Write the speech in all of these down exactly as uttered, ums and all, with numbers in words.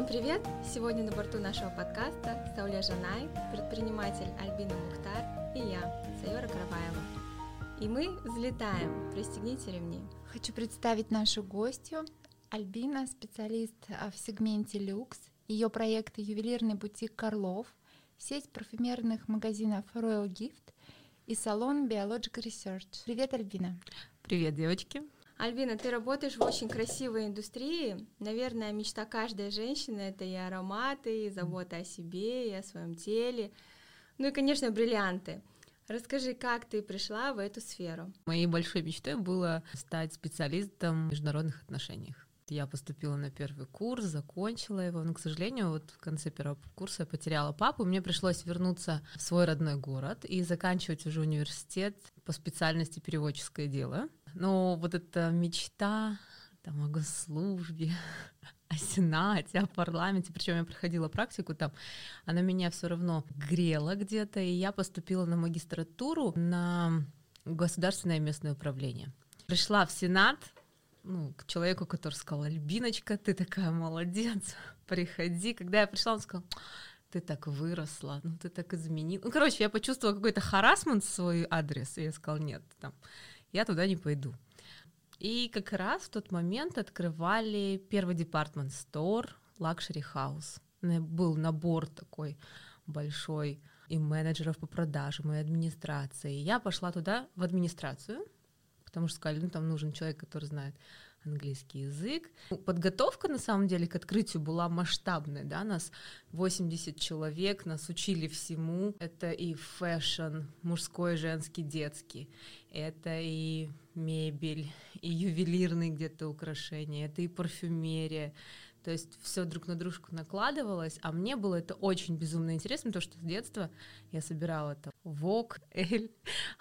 Всем привет! Сегодня на борту нашего подкаста Сауле Жанай, предприниматель Альбина Мухтар и я, Саёра Карабаева. И мы взлетаем. Пристегните ремни. Хочу представить нашу гостью. Альбина – специалист в сегменте люкс. Ее проекты ювелирный бутик Korloff, сеть парфюмерных магазинов Royal Gift и салон Biologique recherche. Привет, Альбина! Привет, девочки! Альбина, ты работаешь в очень красивой индустрии. Наверное, мечта каждой женщины – это и ароматы, и забота о себе, и о своем теле. Ну и, конечно, бриллианты. Расскажи, как ты пришла в эту сферу? Моей большой мечтой было стать специалистом в международных отношениях. Я поступила на первый курс, закончила его, но, к сожалению, вот в конце первого курса я потеряла папу, и мне пришлось вернуться в свой родной город и заканчивать уже университет по специальности переводческое дело. Но вот эта мечта там, о госслужбе, о сенате, о парламенте, причем я проходила практику там, она меня все равно грела где-то, и я поступила на магистратуру на государственное местное управление. Пришла в сенат, ну, к человеку, который сказал: «Альбиночка, ты такая молодец, приходи». Когда я пришла, он сказал: «Ты так выросла, ну ты так изменилась». Ну, короче, я почувствовала какой-то харассмент в свой адрес, и я сказала: «Нет, там, я туда не пойду». И как раз в тот момент открывали первый департмент стор Luxury House. Был набор такой большой и менеджеров по продажам, и администрации. Я пошла туда в администрацию, потому что сказали, ну, там нужен человек, который знает английский язык. Подготовка, на самом деле, к открытию была масштабная, да, нас восемьдесят человек, нас учили всему. Это и фэшн, мужской, женский, детский, это и мебель, и ювелирные где-то украшения, это и парфюмерия. То есть все друг на дружку накладывалось, а мне было это очень безумно интересно, потому что с детства я собирала там Vogue, Эль,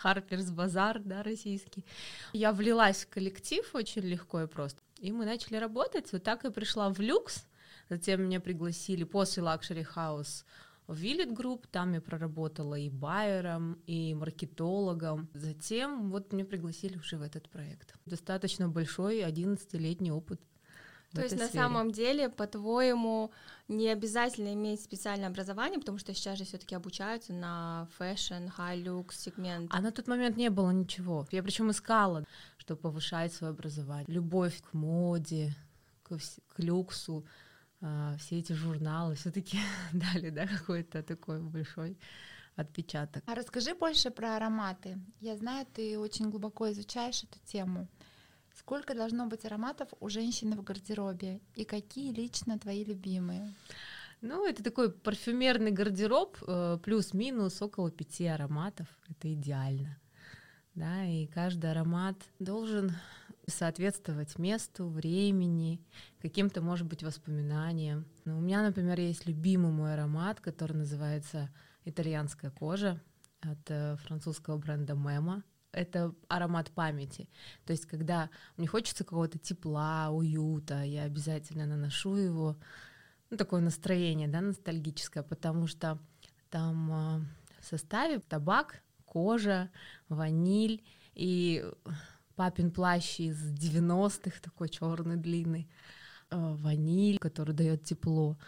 Harper's Bazaar, да, российский. Я влилась в коллектив очень легко и просто, и мы начали работать. Вот так я пришла в люкс, затем меня пригласили после Luxury House в Vilet Group, там я проработала и байером, и маркетологом. Затем вот меня пригласили уже в этот проект. Достаточно большой одиннадцатилетний опыт. То есть сфере. На самом деле, по-твоему, не обязательно иметь специальное образование, потому что сейчас же все-таки обучаются на фэшн, хай-люкс сегмент. А на тот момент не было ничего. Я причем искала, чтобы повышать свое образование. Любовь к моде, к, вс- к люксу, э, все эти журналы все-таки дали, да, какой-то такой большой отпечаток. А расскажи больше про ароматы. Я знаю, ты очень глубоко изучаешь эту тему. Сколько должно быть ароматов у женщины в гардеробе? И какие лично твои любимые? Ну, это такой парфюмерный гардероб, плюс-минус около пяти ароматов. Это идеально. Да, и каждый аромат должен соответствовать месту, времени, каким-то, может быть, воспоминаниям. Ну, у меня, например, есть любимый мой аромат, который называется «Итальянская кожа» от французского бренда «Мемо». Это аромат памяти. То есть, когда мне хочется какого-то тепла, уюта, я обязательно наношу его. Ну, такое настроение, да, ностальгическое, потому что там э, в составе табак, кожа, ваниль и папин плащ из девяностых, такой черный, длинный, э, ваниль, который дает тепло.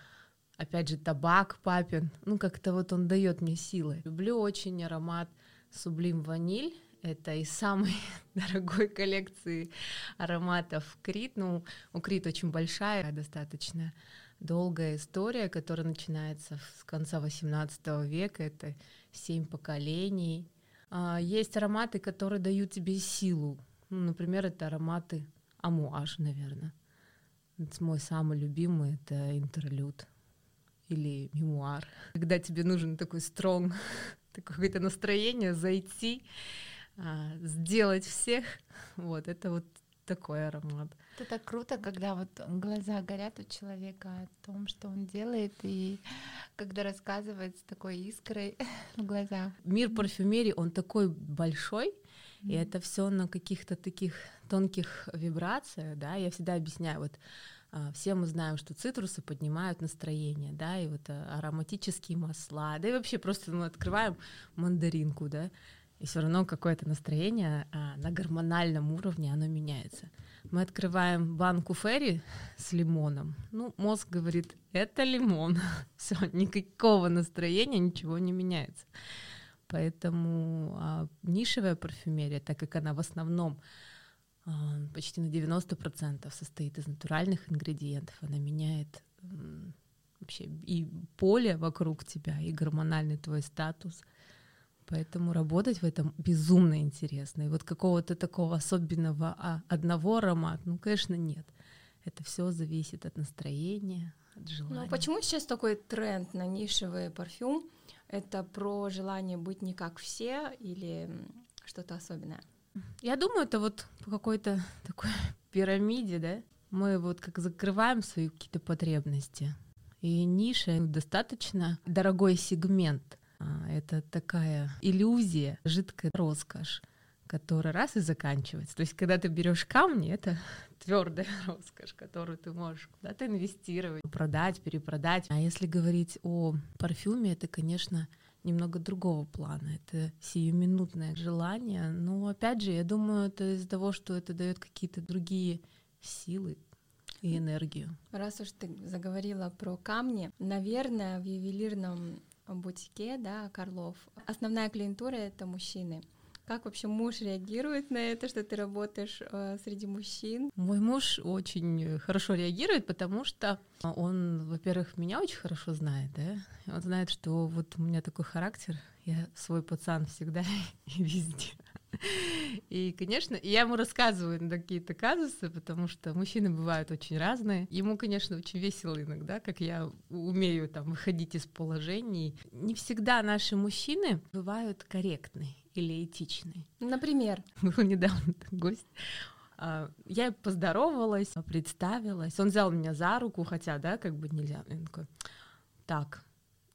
Опять же, табак папин. Ну, как-то вот он дает мне силы. Люблю очень аромат Сублим Ваниль. Это из самой дорогой коллекции ароматов Creed. Ну, у Creed очень большая, достаточно долгая история, которая начинается с конца восемнадцатого века. Это семь поколений. Есть ароматы, которые дают тебе силу. Ну, например, это ароматы Амуаж, наверное. Это мой самый любимый — это интерлюд или мемуар. Когда тебе нужен такой стронг, такое какое-то настроение зайти, сделать всех, вот, это вот такой аромат. Это так круто, когда вот глаза горят у человека о том, что он делает, и когда рассказывает с такой искрой в глазах. Мир парфюмерии, он такой большой, mm-hmm. и это все на каких-то таких тонких вибрациях, да, я всегда объясняю, вот, все мы знаем, что цитрусы поднимают настроение, да, и вот ароматические масла, да, и вообще просто мы открываем мандаринку, да, и все равно какое-то настроение а, на гормональном уровне, оно меняется. Мы открываем банку Ферри с лимоном. Ну, мозг говорит, это лимон. Все, никакого настроения, ничего не меняется. Поэтому а, нишевая парфюмерия, так как она в основном а, почти на девяносто процентов состоит из натуральных ингредиентов, она меняет м, вообще и поле вокруг тебя, и гормональный твой статус. Поэтому работать в этом безумно интересно. И вот какого-то такого особенного а, одного аромата, ну, конечно, нет. Это все зависит от настроения, от желания. Ну, почему сейчас такой тренд на нишевый парфюм? Это про желание быть не как все или что-то особенное? Я думаю, это вот по какой-то такой пирамиде, да? Мы вот как закрываем свои какие-то потребности. И ниша — достаточно дорогой сегмент. Это такая иллюзия, жидкая роскошь, которая раз и заканчивается. То есть, когда ты берешь камни, это твердая роскошь, которую ты можешь куда-то инвестировать, продать, перепродать. А если говорить о парфюме, это, конечно, немного другого плана. Это сиюминутное желание. Но опять же, я думаю, это из-за того, что это дает какие-то другие силы и энергию. Раз уж ты заговорила про камни, наверное, в ювелирном бутике, да, Korloff, основная клиентура — это мужчины. Как вообще муж реагирует на это, что ты работаешь э, среди мужчин? Мой муж очень хорошо реагирует, потому что он, во-первых, меня очень хорошо знает, да? Он знает, что вот у меня такой характер, я свой пацан всегда и везде. И, конечно, я ему рассказываю на какие-то казусы, потому что мужчины бывают очень разные. Ему, конечно, очень весело иногда, как я умею там выходить из положений. Не всегда наши мужчины бывают корректны или этичны. Например? Был недавно гость. Я поздоровалась, представилась. Он взял меня за руку, хотя, да, как бы нельзя. Я такой, так,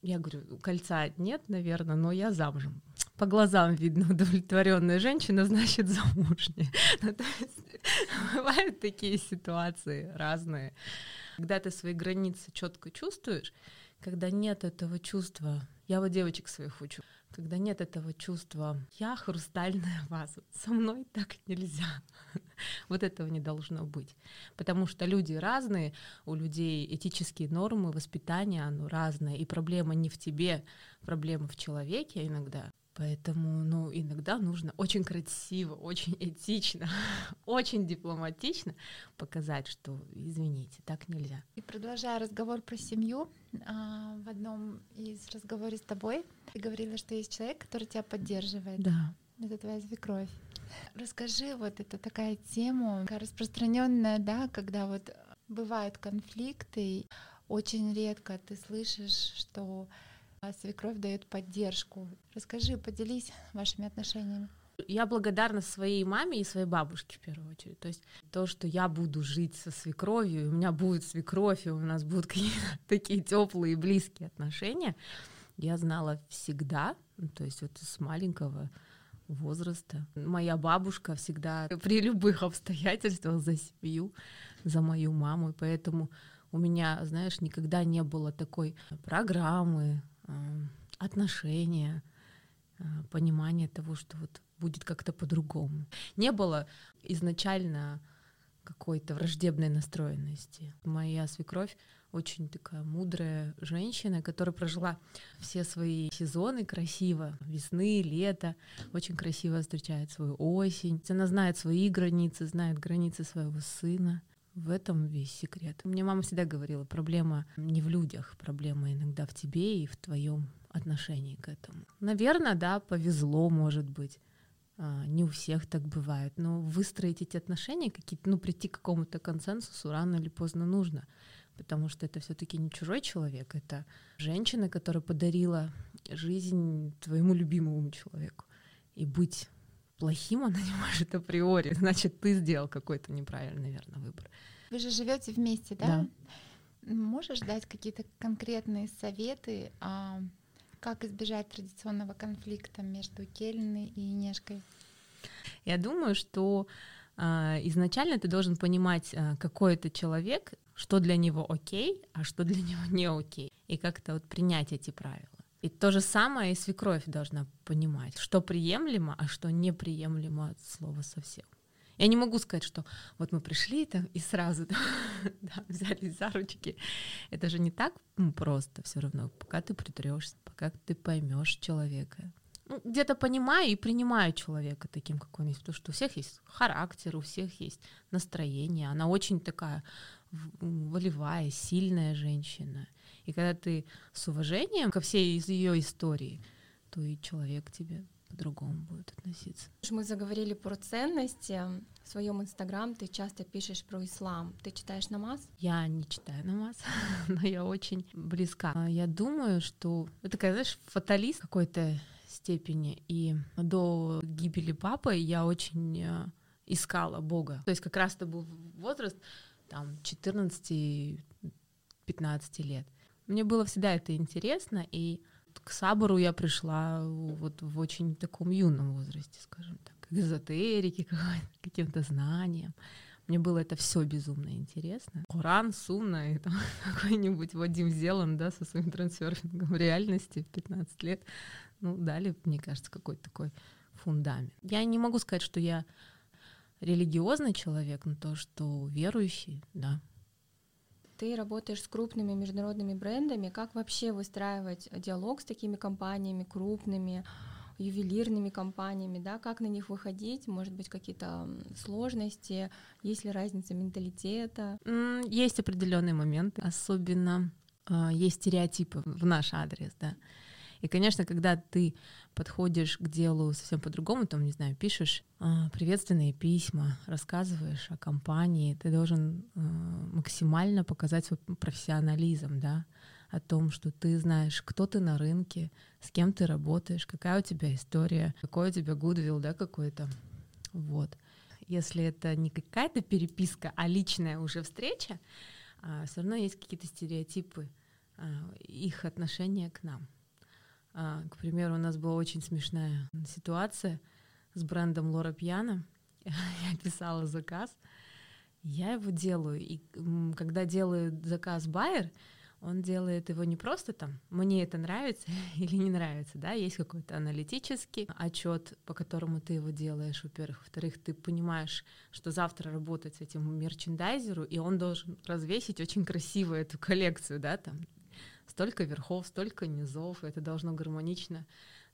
я говорю, кольца нет, наверное, но я замужем. По глазам видно, удовлетворенная женщина, значит, замужняя. Ну, то есть, бывают такие ситуации разные. Когда ты свои границы четко чувствуешь, когда нет этого чувства, я вот девочек своих учу, когда нет этого чувства, я хрустальная ваза, со мной так нельзя. Вот этого не должно быть. Потому что люди разные, у людей этические нормы, воспитание, оно разное. И проблема не в тебе, проблема в человеке иногда. Поэтому, ну, иногда нужно очень красиво, очень этично, очень дипломатично показать, что, извините, так нельзя. И продолжая разговор про семью, в одном из разговоров с тобой ты говорила, что есть человек, который тебя поддерживает. Да. Это твоя свекровь. Расскажи, вот это такая тема распространенная, да, когда вот бывают конфликты, очень редко ты слышишь, что свекровь дает поддержку. Расскажи, поделись вашими отношениями. Я благодарна своей маме и своей бабушке в первую очередь. То есть то, что я буду жить со свекровью, у меня будет свекровь, и у нас будут какие-то такие теплые и близкие отношения, я знала всегда, то есть вот с маленького возраста. Моя бабушка всегда при любых обстоятельствах за семью, за мою маму, и поэтому у меня, знаешь, никогда не было такой программы, отношения, понимания того, что вот будет как-то по-другому. Не было изначально какой-то враждебной настроенности. Моя свекровь очень такая мудрая женщина, которая прожила все свои сезоны красиво, весны, лето, очень красиво встречает свою осень. Она знает свои границы, знает границы своего сына. В этом весь секрет. Мне мама всегда говорила, проблема не в людях, проблема иногда в тебе и в твоем отношении к этому. Наверное, да, повезло, может быть. Не у всех так бывает. Но выстроить эти отношения какие-то, ну, прийти к какому-то консенсусу рано или поздно нужно. Потому что это все-таки не чужой человек, это женщина, которая подарила жизнь твоему любимому человеку. И быть плохим она не может априори. Значит, ты сделал какой-то неправильный, наверное, выбор. Вы же живете вместе, да? Да. Можешь дать какие-то конкретные советы, а, как избежать традиционного конфликта между Кельной и Нежкой? Я думаю, что а, изначально ты должен понимать, а, какой это человек, что для него окей, а что для него не окей. И как-то вот принять эти правила. И то же самое и свекровь должна понимать, что приемлемо, а что неприемлемо от слова совсем. Я не могу сказать, что вот мы пришли там, и сразу да, взялись за ручки. Это же не так просто все равно, пока ты притрешься, пока ты поймешь человека. Ну, где-то понимаю и принимаю человека таким, как он есть, потому что у всех есть характер, у всех есть настроение. Она очень такая волевая, сильная женщина. И когда ты с уважением ко всей ее истории, то и человек к тебе по-другому будет относиться. Мы заговорили про ценности. В своем инстаграм ты часто пишешь про ислам. Ты читаешь намаз? Я не читаю намаз, но я очень близка. Я думаю, что это такая, знаешь, фаталист какой-то степени. И до гибели папы я очень искала Бога. То есть как раз это был возраст там, четырнадцать-пятнадцать лет. Мне было всегда это интересно, и к сабуру я пришла вот в очень таком юном возрасте, скажем так, к эзотерике, к каким-то знаниям. Мне было это все безумно интересно. Коран, сунна и там какой-нибудь Вадим Зеланд, да, со своим трансерфингом в реальности в пятнадцать лет. Ну, дали, мне кажется, какой-то такой фундамент. Я не могу сказать, что я религиозный человек, но то, что верующий, да. Ты работаешь с крупными международными брендами. Как вообще выстраивать диалог с такими компаниями, крупными, ювелирными компаниями, да, как на них выходить, может быть, какие-то сложности, есть ли разница менталитета? Есть определенные моменты, особенно э, есть стереотипы в наш адрес, да. И, конечно, когда ты подходишь к делу совсем по-другому, там, не знаю, пишешь э, приветственные письма, рассказываешь о компании, ты должен э, максимально показать свой профессионализм, да, о том, что ты знаешь, кто ты на рынке, с кем ты работаешь, какая у тебя история, какой у тебя goodwill, да, какой-то, вот. Если это не какая-то переписка, а личная уже встреча, а, все равно есть какие-то стереотипы а, их отношения к нам. А, к примеру, у нас была очень смешная ситуация с брендом Лора Пьяна. Я писала заказ, я его делаю, и м, когда делаю заказ байер, он делает его не просто там, мне это нравится или не нравится, да, есть какой-то аналитический отчет, по которому ты его делаешь, во-первых. Во-вторых, ты понимаешь, что завтра работать с этим мерчендайзеру, и он должен развесить очень красиво эту коллекцию, да, там столько верхов, столько низов, и это должно гармонично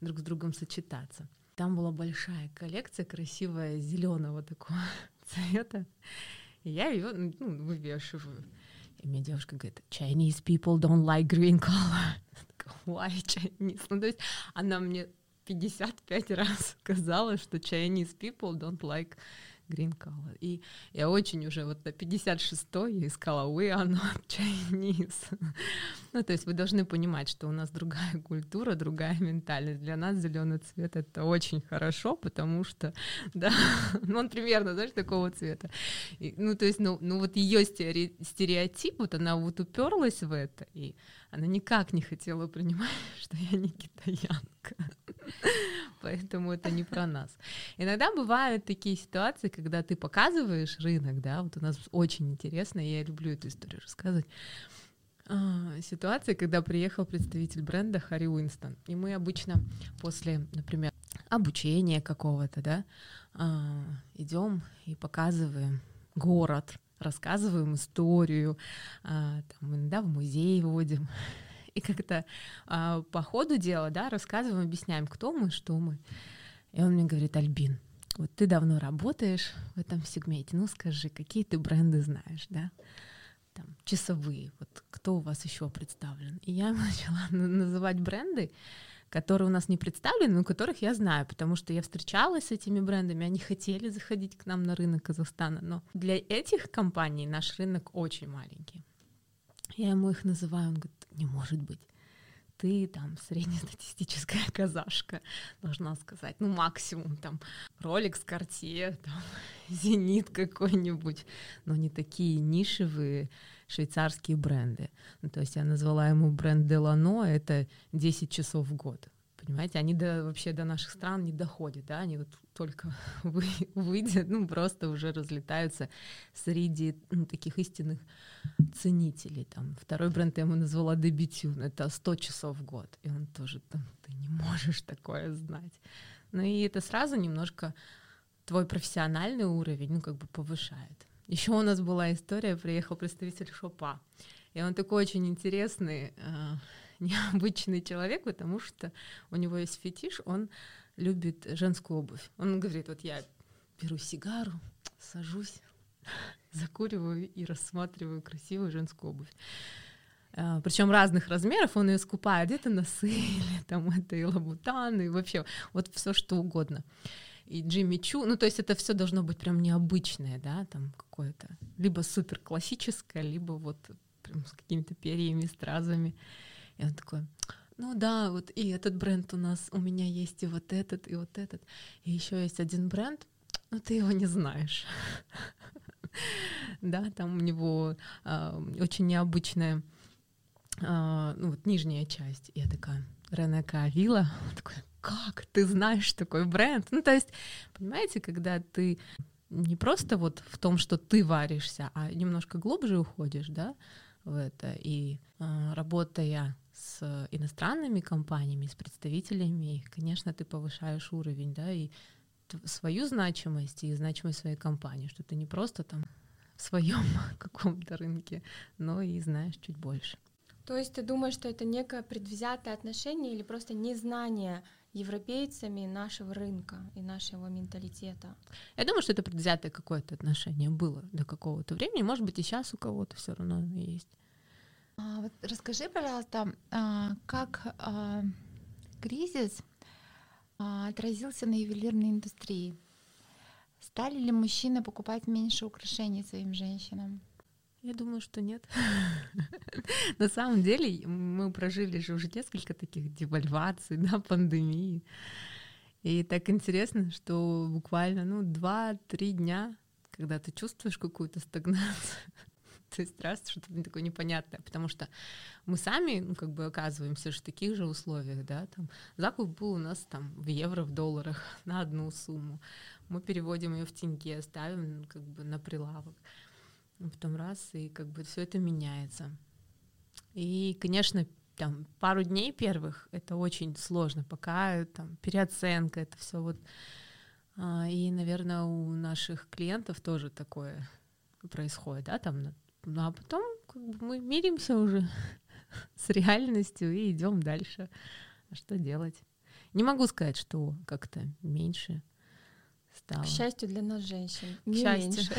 друг с другом сочетаться. Там была большая коллекция, красивая, зеленого такого цвета, и я ее ну, вывешиваю. И мне девушка говорит, Chinese people don't like green color. Why Chinese? Ну, то есть она мне пятьдесят пять раз сказала, что Chinese people don't like green color. И я очень уже вот на пятьдесят шестой я искала we are not Chinese. Ну, то есть вы должны понимать, что у нас другая культура, другая ментальность. Для нас зеленый цвет — это очень хорошо, потому что, да, ну, он примерно, знаешь, такого цвета. И, ну, то есть, ну, ну вот ее стереотип, вот она вот уперлась в это, и она никак не хотела принимать, что я не китаянка. Поэтому это не про нас. Иногда бывают такие ситуации, когда ты показываешь рынок, да, вот у нас очень интересно, и я люблю эту историю рассказывать. Ситуация, когда приехал представитель бренда Харри Уинстон. И мы обычно после, например, обучения какого-то, да, идем и показываем город, рассказываем историю, там, иногда в музей водим. И как-то а, по ходу дела, да, рассказываем, объясняем, кто мы, что мы. И он мне говорит, Альбин, вот ты давно работаешь в этом сегменте, ну скажи, какие ты бренды знаешь, да? Там, часовые, вот кто у вас еще представлен? И я начала называть бренды, которые у нас не представлены, но которых я знаю, потому что я встречалась с этими брендами, они хотели заходить к нам на рынок Казахстана, но для этих компаний наш рынок очень маленький. Я ему их называю, он говорит, не может быть, ты там среднестатистическая казашка, должна сказать, ну максимум там Rolex, Cartier, там Зенит какой-нибудь, но не такие нишевые швейцарские бренды. Ну, то есть я назвала ему бренд Delano, это десять часов в год. Понимаете, они до, вообще до наших стран не доходят, да, они вот только вы, выйдут, ну, просто уже разлетаются среди ну, таких истинных ценителей. Там. Второй бренд я ему назвала Debitune, это сто часов в год, и он тоже там, ты не можешь такое знать. Ну и это сразу немножко твой профессиональный уровень, ну, как бы повышает. Еще у нас была история, приехал представитель Шопа, и он такой очень интересный, необычный человек, потому что у него есть фетиш, он любит женскую обувь. Он говорит: вот я беру сигару, сажусь, закуриваю и рассматриваю красивую женскую обувь. Причем разных размеров, он ее скупает, где-то носы, или там это и лабутаны, и вообще вот все что угодно. И Джимми Чу, ну то есть это все должно быть прям необычное, да, там какое-то, либо супер классическое, либо вот прям с какими-то перьями, стразами. И он такой: ну да, вот и этот бренд у нас, у меня есть и вот этот, и вот этот. И еще есть один бренд, но ты его не знаешь. Да, там у него очень необычная, ну вот нижняя часть. Я такая: Ренака Вилла. Он такой: как ты знаешь такой бренд? Ну, то есть, понимаете, когда ты не просто вот в том, что ты варишься, а немножко глубже уходишь, да, в это. И э, работая с иностранными компаниями, с представителями их, конечно, ты повышаешь уровень, да, и свою значимость, и значимость своей компании, что ты не просто там в своем каком-то рынке, но и знаешь чуть больше. То есть ты думаешь, что это некое предвзятое отношение или просто незнание европейцами нашего рынка и нашего менталитета? Я думаю, что это предвзятое какое-то отношение было до какого-то времени, может быть, и сейчас у кого-то все равно есть. А, вот расскажи, пожалуйста, как кризис отразился на ювелирной индустрии? Стали ли мужчины покупать меньше украшений своим женщинам? Я думаю, что нет. На самом деле мы прожили же уже несколько таких девальваций, да, пандемии. И так интересно, что буквально, ну, два-три дня, когда ты чувствуешь какую-то стагнацию, то есть раз что-то такое непонятное, потому что мы сами, ну, как бы оказываемся в таких же условиях, да, там закуп был у нас там в евро, в долларах на одну сумму, мы переводим ее в тенге, ставим, ну, как бы на прилавок. Потом раз, и как бы все это меняется. И, конечно, там пару дней первых это очень сложно, пока там переоценка, это все вот. И, наверное, у наших клиентов тоже такое происходит, да, там. Ну, а потом как бы мы миримся уже с реальностью и идем дальше. А что делать? Не могу сказать, что как-то меньше стало. К счастью для нас, женщин, не меньше.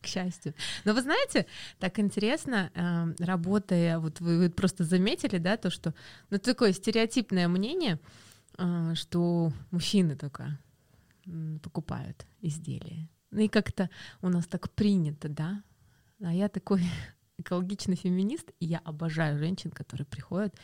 К счастью. Но вы знаете, так интересно, работая, вот вы, вы просто заметили, да, то, что, ну, такое стереотипное мнение, что мужчины только покупают изделия. Ну и как-то у нас так принято, да. А я такой экологичный феминист, и я обожаю женщин, которые приходят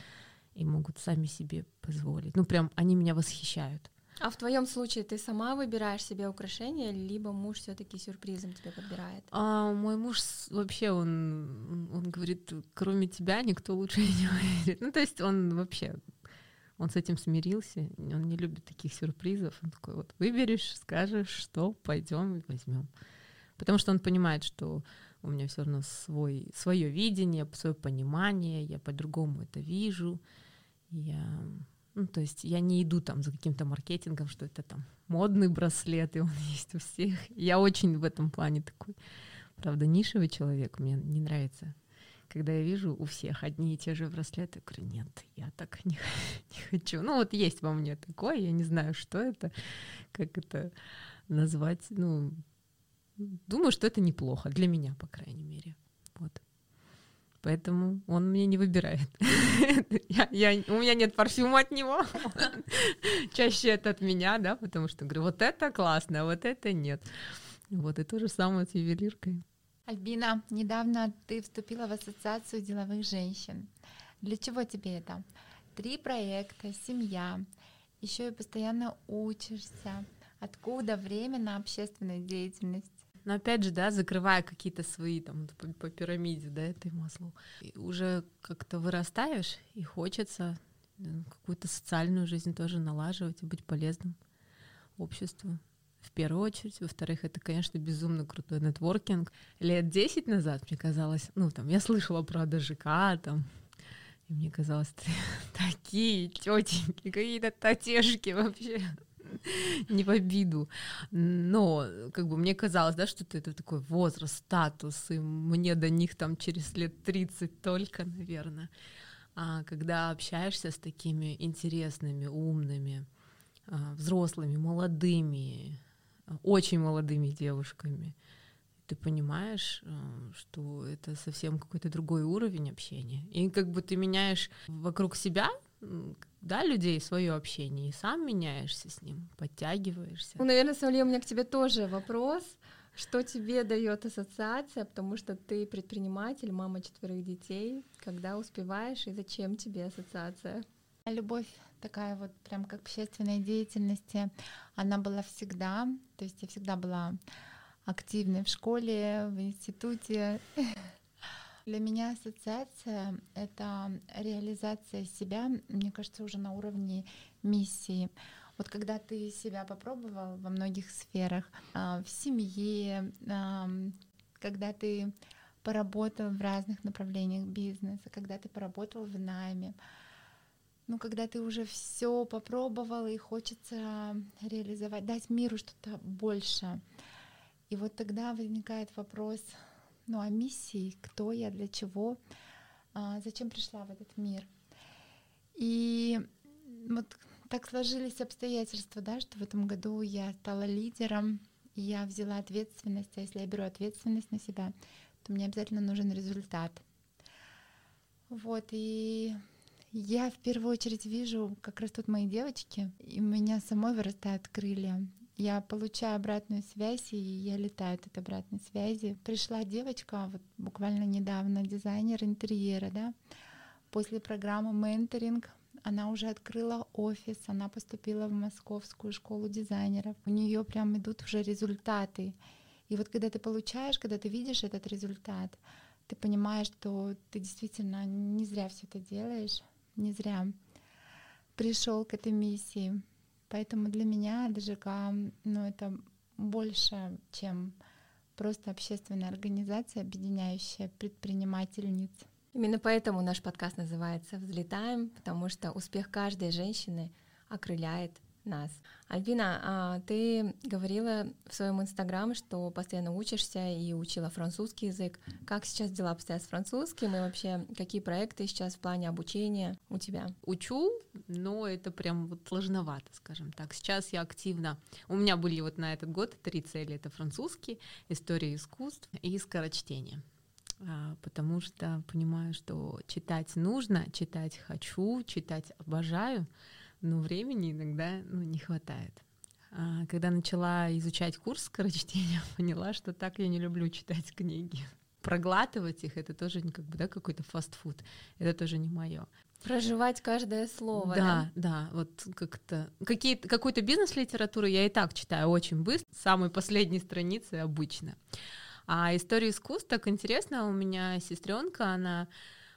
и могут сами себе позволить. Ну прям они меня восхищают. А в твоем случае ты сама выбираешь себе украшения, либо муж все-таки сюрпризом тебе подбирает? А, мой муж вообще, он, он говорит: кроме тебя никто лучше не выглядит. Ну то есть он вообще, он с этим смирился, он не любит таких сюрпризов. Он такой: вот выберешь, скажешь, что пойдем и возьмем. Потому что он понимает, что у меня все равно свой, свое видение, свое понимание, я по-другому это вижу, я... Ну, то есть я не иду там за каким-то маркетингом, что это там модный браслет, и он есть у всех. Я очень в этом плане такой, правда, нишевый человек, мне не нравится. Когда я вижу у всех одни и те же браслеты, я говорю: нет, я так не, не хочу. Ну вот есть во мне такое, я не знаю, что это, как это назвать. Ну, думаю, что это неплохо, для меня, по крайней мере. Вот. Поэтому он мне не выбирает. я, я, у меня нет парфюма от него. Чаще это от меня, да, потому что говорю: вот это классно, а вот это нет. Вот и то же самое с ювелиркой. Альбина, недавно ты вступила в Ассоциацию деловых женщин. Для чего тебе это? Три проекта, семья, еще и постоянно учишься. Откуда время на общественную деятельность? Но опять же, да, закрывая какие-то свои, там, по, по пирамиде, да, этой маслу, уже как-то вырастаешь, и хочется какую-то социальную жизнь тоже налаживать и быть полезным обществу. В первую очередь. Во-вторых, это, конечно, безумно крутой нетворкинг. Лет десять назад мне казалось, ну, там, я слышала про ДЖК, там, и мне казалось, такие тетеньки, какие-то татешки вообще. не в обиду, но как бы мне казалось, да, что это такой возраст, статус, и мне до них там через лет тридцать только, наверное. А когда общаешься с такими интересными, умными, взрослыми, молодыми, очень молодыми девушками, ты понимаешь, что это совсем какой-то другой уровень общения. И как бы ты меняешь вокруг себя, да, людей, свое общение, и сам меняешься с ним, подтягиваешься. Ну, наверное, Сауле, у меня к тебе тоже вопрос. Что тебе дает ассоциация, потому что ты предприниматель, мама четверых детей. Когда успеваешь и зачем тебе ассоциация? Любовь такая вот прям к общественной деятельности, она была всегда. То есть я всегда была активной в школе, в институте. Для меня ассоциация — это реализация себя, мне кажется, уже на уровне миссии. Вот когда ты себя попробовал во многих сферах, в семье, когда ты поработал в разных направлениях бизнеса, когда ты поработал в найме, ну, когда ты уже все попробовал и хочется реализовать, дать миру что-то больше. И вот тогда возникает вопрос... Ну, о миссии, кто я, для чего, зачем пришла в этот мир. И вот так сложились обстоятельства, да, что в этом году я стала лидером, и я взяла ответственность, а если я беру ответственность на себя, то мне обязательно нужен результат. Вот, и я в первую очередь вижу, как растут мои девочки, и у меня самой вырастают крылья. Я получаю обратную связь, и я летаю от этой обратной связи. Пришла девочка, вот буквально недавно, дизайнер интерьера, да, после программы «Менторинг». Она уже открыла офис, она поступила в Московскую школу дизайнеров. У нее прям идут уже результаты. И вот когда ты получаешь, когда ты видишь этот результат, ты понимаешь, что ты действительно не зря все это делаешь, не зря пришел к этой миссии. Поэтому для меня ДЖК, ну, это больше, чем просто общественная организация, объединяющая предпринимательниц. Именно поэтому наш подкаст называется «Взлетаем», потому что успех каждой женщины окрыляет нас. Альбина, ты говорила в своем инстаграме, что постоянно учишься и учила французский язык. Как сейчас дела обстоят с французским и вообще какие проекты сейчас в плане обучения у тебя? Учу, но это прям вот сложновато, скажем так. Сейчас я активно... У меня были вот на этот год три цели. Это французский, история искусств и скорочтение. Потому что понимаю, что читать нужно, читать хочу, читать обожаю. Но времени иногда, ну, не хватает. А когда начала изучать курс скорочтения, поняла, что так я не люблю читать книги. Проглатывать их — это тоже как бы, да, какой-то фастфуд. Это тоже не мое. Проживать каждое слово. Да, да, да, вот как-то какие-то, какую-то бизнес-литературу я и так читаю очень быстро, самые последние страницы обычно. А история искусств так интересно. У меня сестренка, она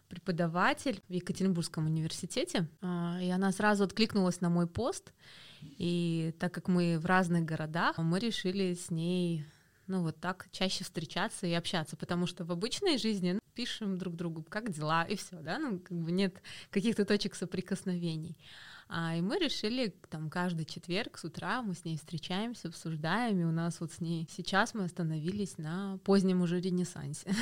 преподаватель в Екатеринбургском университете, и она сразу откликнулась на мой пост, и так как мы в разных городах, мы решили с ней, ну, вот так чаще встречаться и общаться, потому что в обычной жизни, ну, пишем друг другу, как дела, и все, да, ну, как бы нет каких-то точек соприкосновений. А, и мы решили, там, каждый четверг с утра мы с ней встречаемся, обсуждаем, и у нас вот с ней сейчас мы остановились на позднем уже Ренессансе,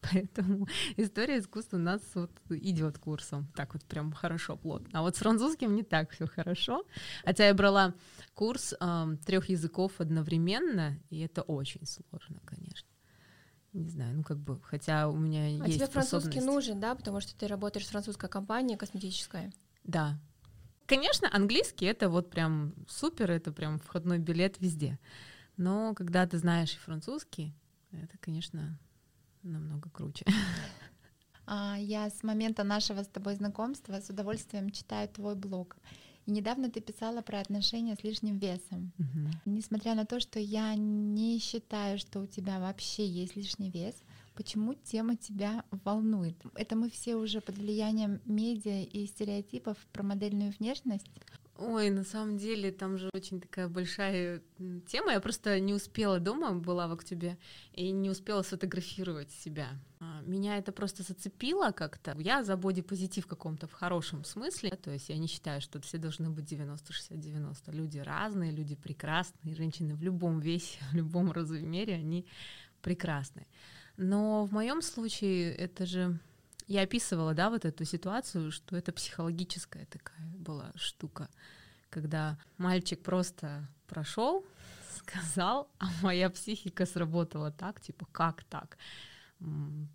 поэтому история искусства у нас вот идет курсом, так вот прям хорошо, плотно. А вот с французским не так все хорошо, хотя я брала курс э, трех языков одновременно, и это очень сложно, конечно. Не знаю, ну как бы, хотя у меня а есть способность. А тебе французский нужен, да, потому что ты работаешь в французской компании косметической? Да. Конечно, английский — это вот прям супер, это прям входной билет везде. Но когда ты знаешь и французский, это, конечно, намного круче. Я с момента нашего с тобой знакомства с удовольствием читаю твой блог. И недавно ты писала про отношения с лишним весом. Угу. Несмотря на то, что я не считаю, что у тебя вообще есть лишний вес, почему тема тебя волнует? Это мы все уже под влиянием медиа и стереотипов про модельную внешность? Ой, на самом деле, там же очень такая большая тема. Я просто не успела, дома была в октябре, и не успела сфотографировать себя. Меня это просто зацепило как-то. Я за бодипозитив в каком-то в хорошем смысле. То есть я не считаю, что все должны быть девяносто, шестьдесят, девяносто. Люди разные, люди прекрасные. Женщины в любом весе, в любом размере, они прекрасны. Но в моем случае это же... Я описывала, да, вот эту ситуацию, что это психологическая такая была штука, когда мальчик просто прошел, сказал, а моя психика сработала так, типа, как так?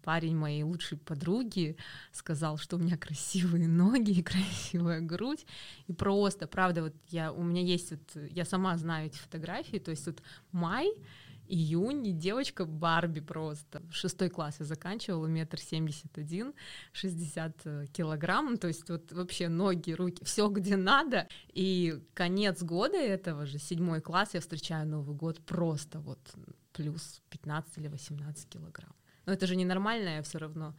Парень моей лучшей подруги сказал, что у меня красивые ноги и красивая грудь, и просто, правда, вот я, у меня есть, вот, я сама знаю эти фотографии, то есть вот май, июнь, и девочка Барби просто. Шестой класс я заканчивала, метр семьдесят один, шестьдесят килограмм, то есть вот вообще ноги, руки, все где надо. И конец года этого же, седьмой класс, я встречаю Новый год просто вот плюс пятнадцать или восемнадцать килограмм. Но это же ненормальное все равно,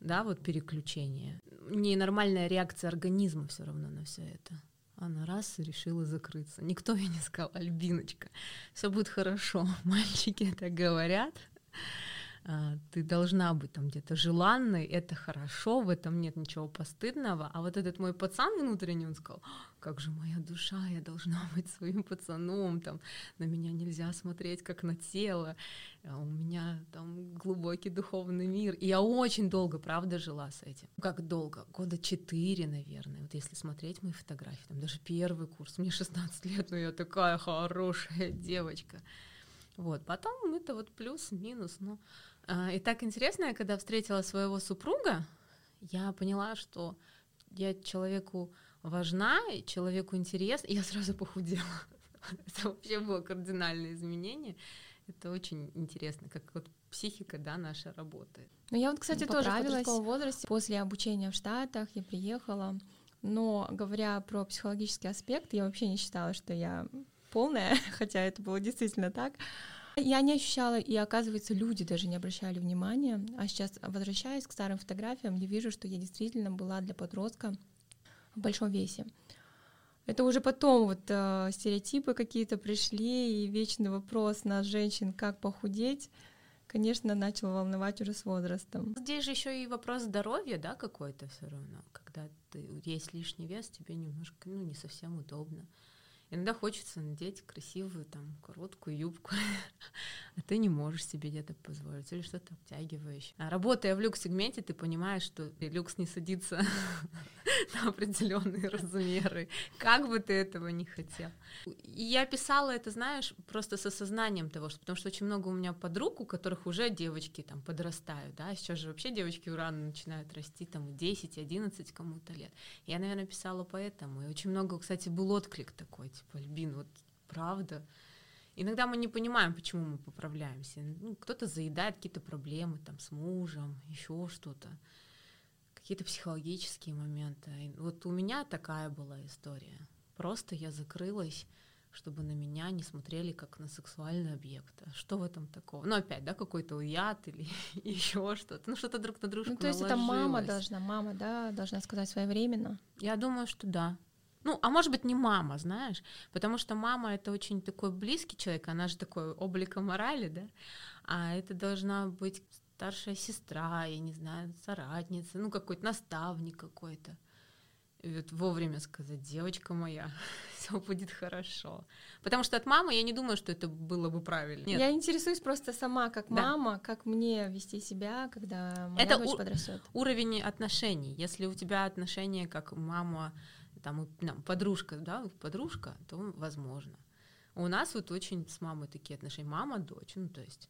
да, вот переключение. Ненормальная реакция организма все равно на все это. Она раз и решила закрыться. Никто ей не сказал: Альбиночка, все будет хорошо. Мальчики так говорят. Ты должна быть там где-то желанной, это хорошо, в этом нет ничего постыдного. А вот этот мой пацан внутренний, он сказал: как же моя душа, я должна быть своим пацаном, там, на меня нельзя смотреть как на тело, у меня там глубокий духовный мир. И я очень долго, правда, жила с этим. Как долго? Года четыре, наверное, вот если смотреть мои фотографии, там даже первый курс, мне шестнадцать лет, но я такая хорошая девочка. Вот, потом это вот плюс-минус, ну... И так интересно, я когда встретила своего супруга, я поняла, что я человеку важна, человеку интересна, и я сразу похудела. Это вообще было кардинальное изменение. Это очень интересно, как вот психика, да, наша работает. Ну, я вот, кстати, ну, тоже в подростковом возрасте, после обучения в Штатах, я приехала, но говоря про психологический аспект, я вообще не считала, что я полная, хотя это было действительно так. Я не ощущала, и, оказывается, люди даже не обращали внимания. А сейчас, возвращаясь к старым фотографиям, я вижу, что я действительно была для подростка в большом весе. Это уже потом вот э, стереотипы какие-то пришли, и вечный вопрос нас, женщин, как похудеть, конечно, начал волновать уже с возрастом. Здесь же еще и вопрос здоровья, да, какой-то все равно. Когда ты, есть лишний вес, тебе немножко, ну, не совсем удобно. Иногда хочется надеть красивую там короткую юбку, а ты не можешь себе где-то позволить, или что-то обтягивающее. А работая в люкс-сегменте, ты понимаешь, что люкс не садится на определенные размеры, как бы ты этого ни хотел. И я писала это, знаешь, просто с осознанием того, что, потому что очень много у меня подруг, у которых уже девочки там подрастают, да, сейчас же вообще девочки рано начинают расти, там десять-одиннадцать кому-то лет. Я, наверное, писала поэтому, и очень много, кстати, был отклик такой, типа, Альбин, вот правда. Иногда мы не понимаем, почему мы поправляемся. Ну, кто-то заедает какие-то проблемы там с мужем, еще что-то, какие-то психологические моменты. И вот у меня такая была история. Просто я закрылась, чтобы на меня не смотрели как на сексуальный объект. А что в этом такого? Ну, опять, да, какой-то уяд или еще что-то. Ну, что-то друг на дружку наложилось. Ну, то есть это мама должна, мама, да, должна сказать своевременно? Я думаю, что да. Ну, а может быть, не мама, знаешь, потому что мама — это очень такой близкий человек, она же такой облика морали, да, а это должна быть старшая сестра, я не знаю, соратница, ну, какой-то наставник какой-то. И вот вовремя сказать: девочка моя, все будет хорошо. Потому что от мамы я не думаю, что это было бы правильно. Нет. Я интересуюсь просто сама, как мама, да, как мне вести себя, когда моя это дочь у- подрастет. Уровень отношений. Если у тебя отношения как мама, там, там подружка, да, подружка, то возможно. У нас вот очень с мамой такие отношения, мама-дочь, ну, то есть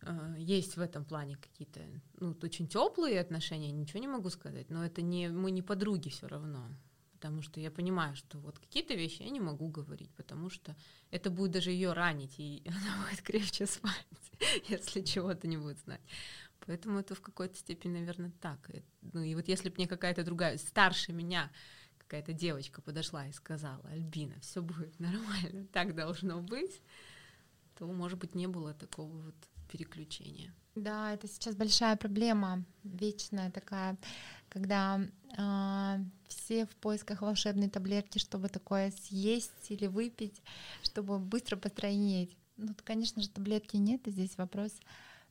э, есть в этом плане какие-то, ну, очень теплые отношения, ничего не могу сказать, но это не, мы не подруги все равно, потому что я понимаю, что вот какие-то вещи я не могу говорить, потому что это будет даже ее ранить, и она будет крепче спать, если чего-то не будет знать. Поэтому это в какой-то степени, наверное, так. Ну, и вот если бы мне какая-то другая, старше меня, какая-то девочка подошла и сказала: Альбина, все будет нормально, так должно быть, то, может быть, не было такого вот переключения. Да, это сейчас большая проблема, вечная такая, когда э, все в поисках волшебной таблетки, чтобы такое съесть или выпить, чтобы быстро потройнеть. Ну, конечно же, таблетки нет, и здесь вопрос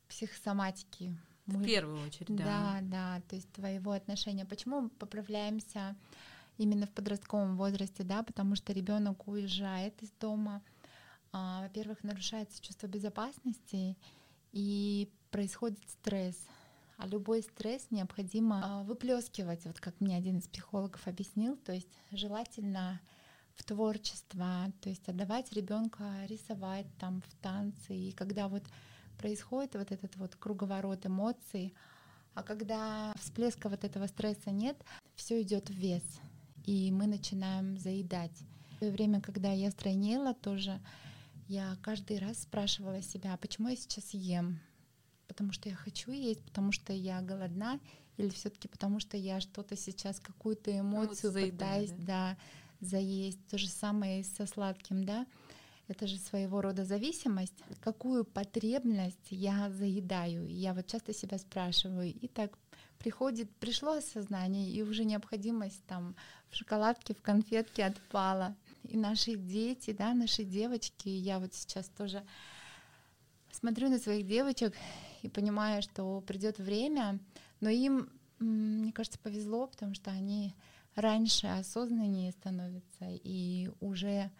психосоматики. В первую очередь, да. Да, да, то есть твоего отношения. Почему мы поправляемся именно в подростковом возрасте, да, потому что ребенок уезжает из дома, а, во-первых, нарушается чувство безопасности и происходит стресс. А любой стресс необходимо а, выплескивать, вот как мне один из психологов объяснил, то есть желательно в творчество, то есть отдавать ребенка рисовать там в танцы, и когда вот происходит вот этот вот круговорот эмоций, а когда всплеска вот этого стресса нет, все идет в вес, и мы начинаем заедать. В то время, когда я стройнела тоже, я каждый раз спрашивала себя, почему я сейчас ем? Потому что я хочу есть, потому что я голодна, или все-таки потому что я что-то сейчас, какую-то эмоцию ну, вот пытаюсь да, заесть. То же самое и со сладким, да? Это же своего рода зависимость. Какую потребность я заедаю? Я вот часто себя спрашиваю. И так приходит, пришло осознание, и уже необходимость там в шоколадке, в конфетке отпала. И наши дети, да, наши девочки, я вот сейчас тоже смотрю на своих девочек и понимаю, что придет время, но им, мне кажется, повезло, потому что они раньше осознаннее становятся и уже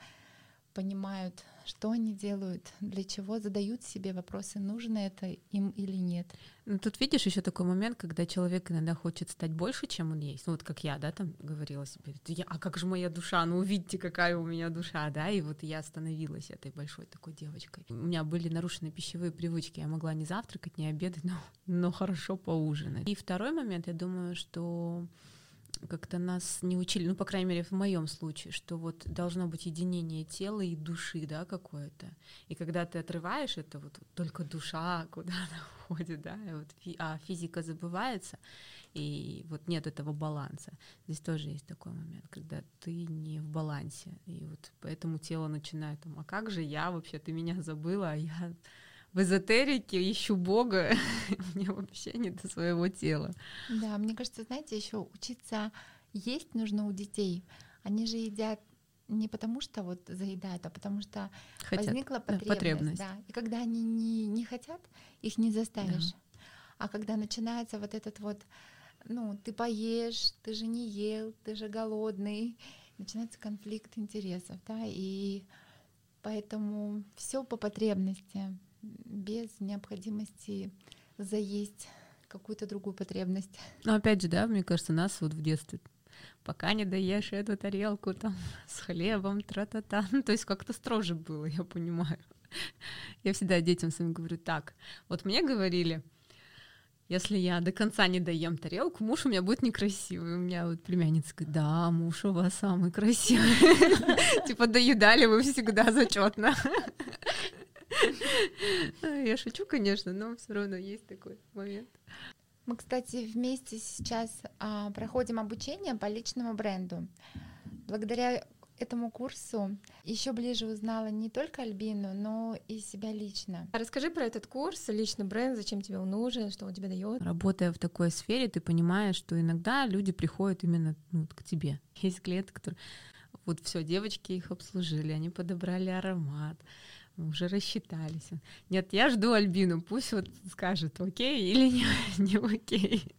понимают, что они делают, для чего, задают себе вопросы, нужно это им или нет. Ну, тут видишь еще такой момент, когда человек иногда хочет стать больше, чем он есть. Ну, вот как я, да, там говорила себе, а как же моя душа, ну, увидите, какая у меня душа, да, и вот я становилась этой большой такой девочкой. У меня были нарушены пищевые привычки, я могла не завтракать, не обедать, но, но хорошо поужинать. И второй момент, я думаю, что как-то нас не учили, ну, по крайней мере, в моем случае, что вот должно быть единение тела и души, да, какое-то. И когда ты отрываешь это, вот только душа, куда она уходит, да, и вот, а физика забывается, и вот нет этого баланса. Здесь тоже есть такой момент, когда ты не в балансе, и вот поэтому тело начинает, там, а как же я вообще, ты меня забыла, а я в эзотерике ищу Бога, мне вообще не до своего тела. Да, мне кажется, знаете, еще учиться есть нужно у детей. Они же едят не потому, что вот заедают, а потому что хотят. Возникла потребность. Да, потребность. Да. И когда они не, не хотят, их не заставишь. Да. А когда начинается вот этот вот, ну, ты поешь, ты же не ел, ты же голодный, начинается конфликт интересов, да, и поэтому все по потребности, без необходимости заесть какую-то другую потребность. Ну, опять же, да, мне кажется, нас вот в детстве пока не доешь эту тарелку там с хлебом, тра-та-та. Ну, то есть как-то строже было, я понимаю. Я всегда детям своим говорю, так, вот мне говорили, если я до конца не доем тарелку, муж у меня будет некрасивый. У меня вот племянница говорит, да, муж у вас самый красивый. Типа доедали вы всегда зачетно. Я шучу, конечно, но все равно есть такой момент. Мы, кстати, вместе сейчас а, проходим обучение по личному бренду. Благодаря этому курсу еще ближе узнала не только Альбину, но и себя лично. Расскажи про этот курс, личный бренд, зачем тебе он нужен, что он тебе дает. Работая в такой сфере, ты понимаешь, что иногда люди приходят именно ну, к тебе. Есть клиенты, которые вот все, девочки их обслужили, они подобрали аромат. Мы уже рассчитались. Нет, я жду Альбину, пусть вот скажет, окей или не, не окей.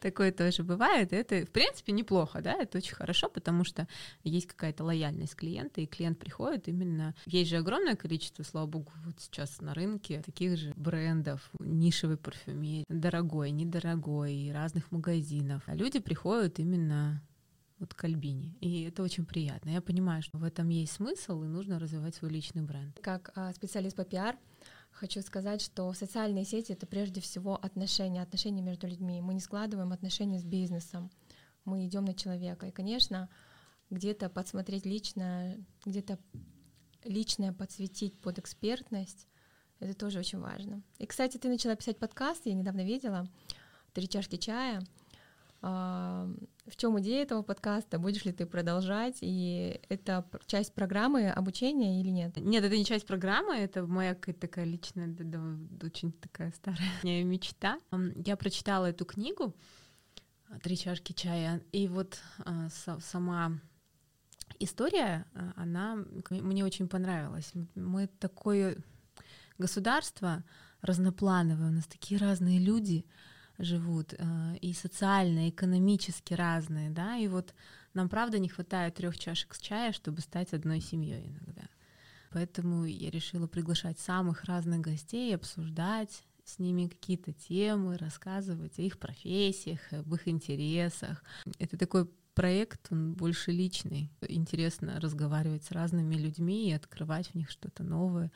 Такое тоже бывает. Это, в принципе, неплохо, да, это очень хорошо, потому что есть какая-то лояльность клиента, и клиент приходит именно... Есть же огромное количество, слава богу, вот сейчас на рынке таких же брендов, нишевой парфюмерии, дорогой, недорогой, разных магазинов. А люди приходят именно... вот к Альбине. И это очень приятно. Я понимаю, что в этом есть смысл, и нужно развивать свой личный бренд. Как специалист по пиар хочу сказать, что социальные сети — это прежде всего отношения, отношения между людьми. Мы не складываем отношения с бизнесом. Мы идем на человека. И, конечно, где-то подсмотреть личное, где-то личное подсветить под экспертность — это тоже очень важно. И, кстати, ты начала писать подкаст, я недавно видела, «Три чашки чая». В чем идея этого подкаста? Будешь ли ты продолжать? И это часть программы обучения или нет? Нет, это не часть программы, это моя какая-то такая личная, да, да, очень такая старая мечта. Я прочитала эту книгу «Три чашки чая», и вот а, со, сама история, она мне очень понравилась. Мы такое государство разноплановое, у нас такие разные люди живут, и социально, и экономически разные, да, и вот нам, правда, не хватает трех чашек чая, чтобы стать одной семьей иногда. Поэтому я решила приглашать самых разных гостей, обсуждать с ними какие-то темы, рассказывать о их профессиях, об их интересах. Это такой проект, он больше личный. Интересно разговаривать с разными людьми и открывать в них что-то новое,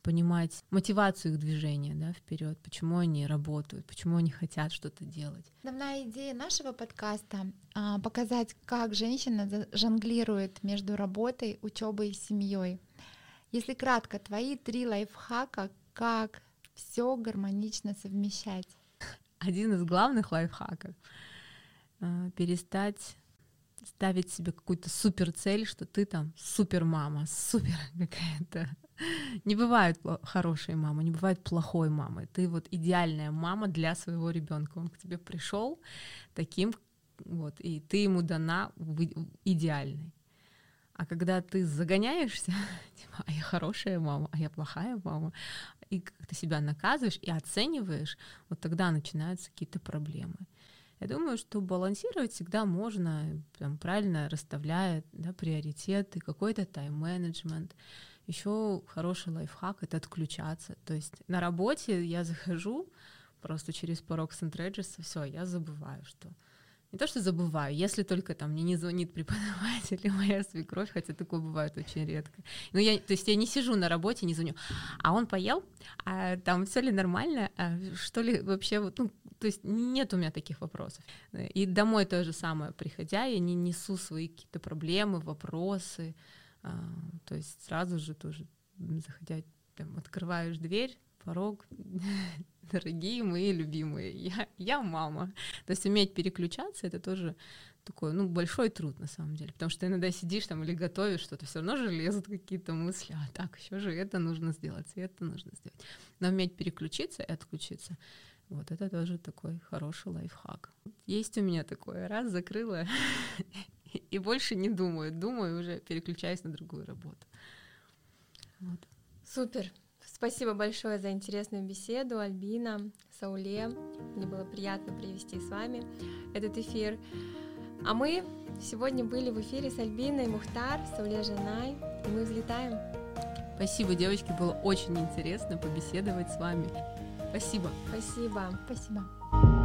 понимать мотивацию их движения, да, вперед, почему они работают, почему они хотят что-то делать. Основная идея нашего подкаста — показать, как женщина жонглирует между работой, учебой и семьей. Если кратко, твои три лайфхака, как все гармонично совмещать. Один из главных лайфхаков — перестать ставить себе какую-то суперцель, что ты там супермама, супер какая-то. Не бывает хорошей мамы, не бывает плохой мамы. Ты вот идеальная мама для своего ребенка. Он к тебе пришел таким, вот, и ты ему дана идеальной. А когда ты загоняешься, типа, а я хорошая мама, а я плохая мама, и как-то себя наказываешь и оцениваешь, вот тогда начинаются какие-то проблемы. Я думаю, что балансировать всегда можно, прям правильно расставляя, да, приоритеты, какой-то тайм-менеджмент. Еще хороший лайфхак — это отключаться. То есть на работе я захожу просто через порог Сент-Реджеса, все, я забываю, что... Не то, что забываю, если только там мне не звонит преподаватель или моя свекровь, хотя такое бывает очень редко. Ну, я, то есть я не сижу на работе, не звоню. А он поел? А там все ли нормально? А что ли вообще? Вот, ну, то есть нет у меня таких вопросов. И домой то же самое. Приходя, я не несу свои какие-то проблемы, вопросы. А, то есть сразу же тоже, заходя, там, открываешь дверь, порог. Дорогие мои любимые, я, я мама. То есть уметь переключаться — это тоже такой, ну, большой труд на самом деле, потому что иногда сидишь там или готовишь что-то, все равно же лезут какие-то мысли, а так еще же это нужно сделать, и это нужно сделать. Но уметь переключиться и отключиться — вот это тоже такой хороший лайфхак. Есть у меня такое, раз закрыла и больше не думаю, думаю уже переключаюсь на другую работу. Супер. Спасибо большое за интересную беседу, Альбина, Сауле. Мне было приятно привести с вами этот эфир. А мы сегодня были в эфире с Альбиной Мухтар, Сауле Жанай, и мы взлетаем. Спасибо, девочки, было очень интересно побеседовать с вами. Спасибо. Спасибо. Спасибо.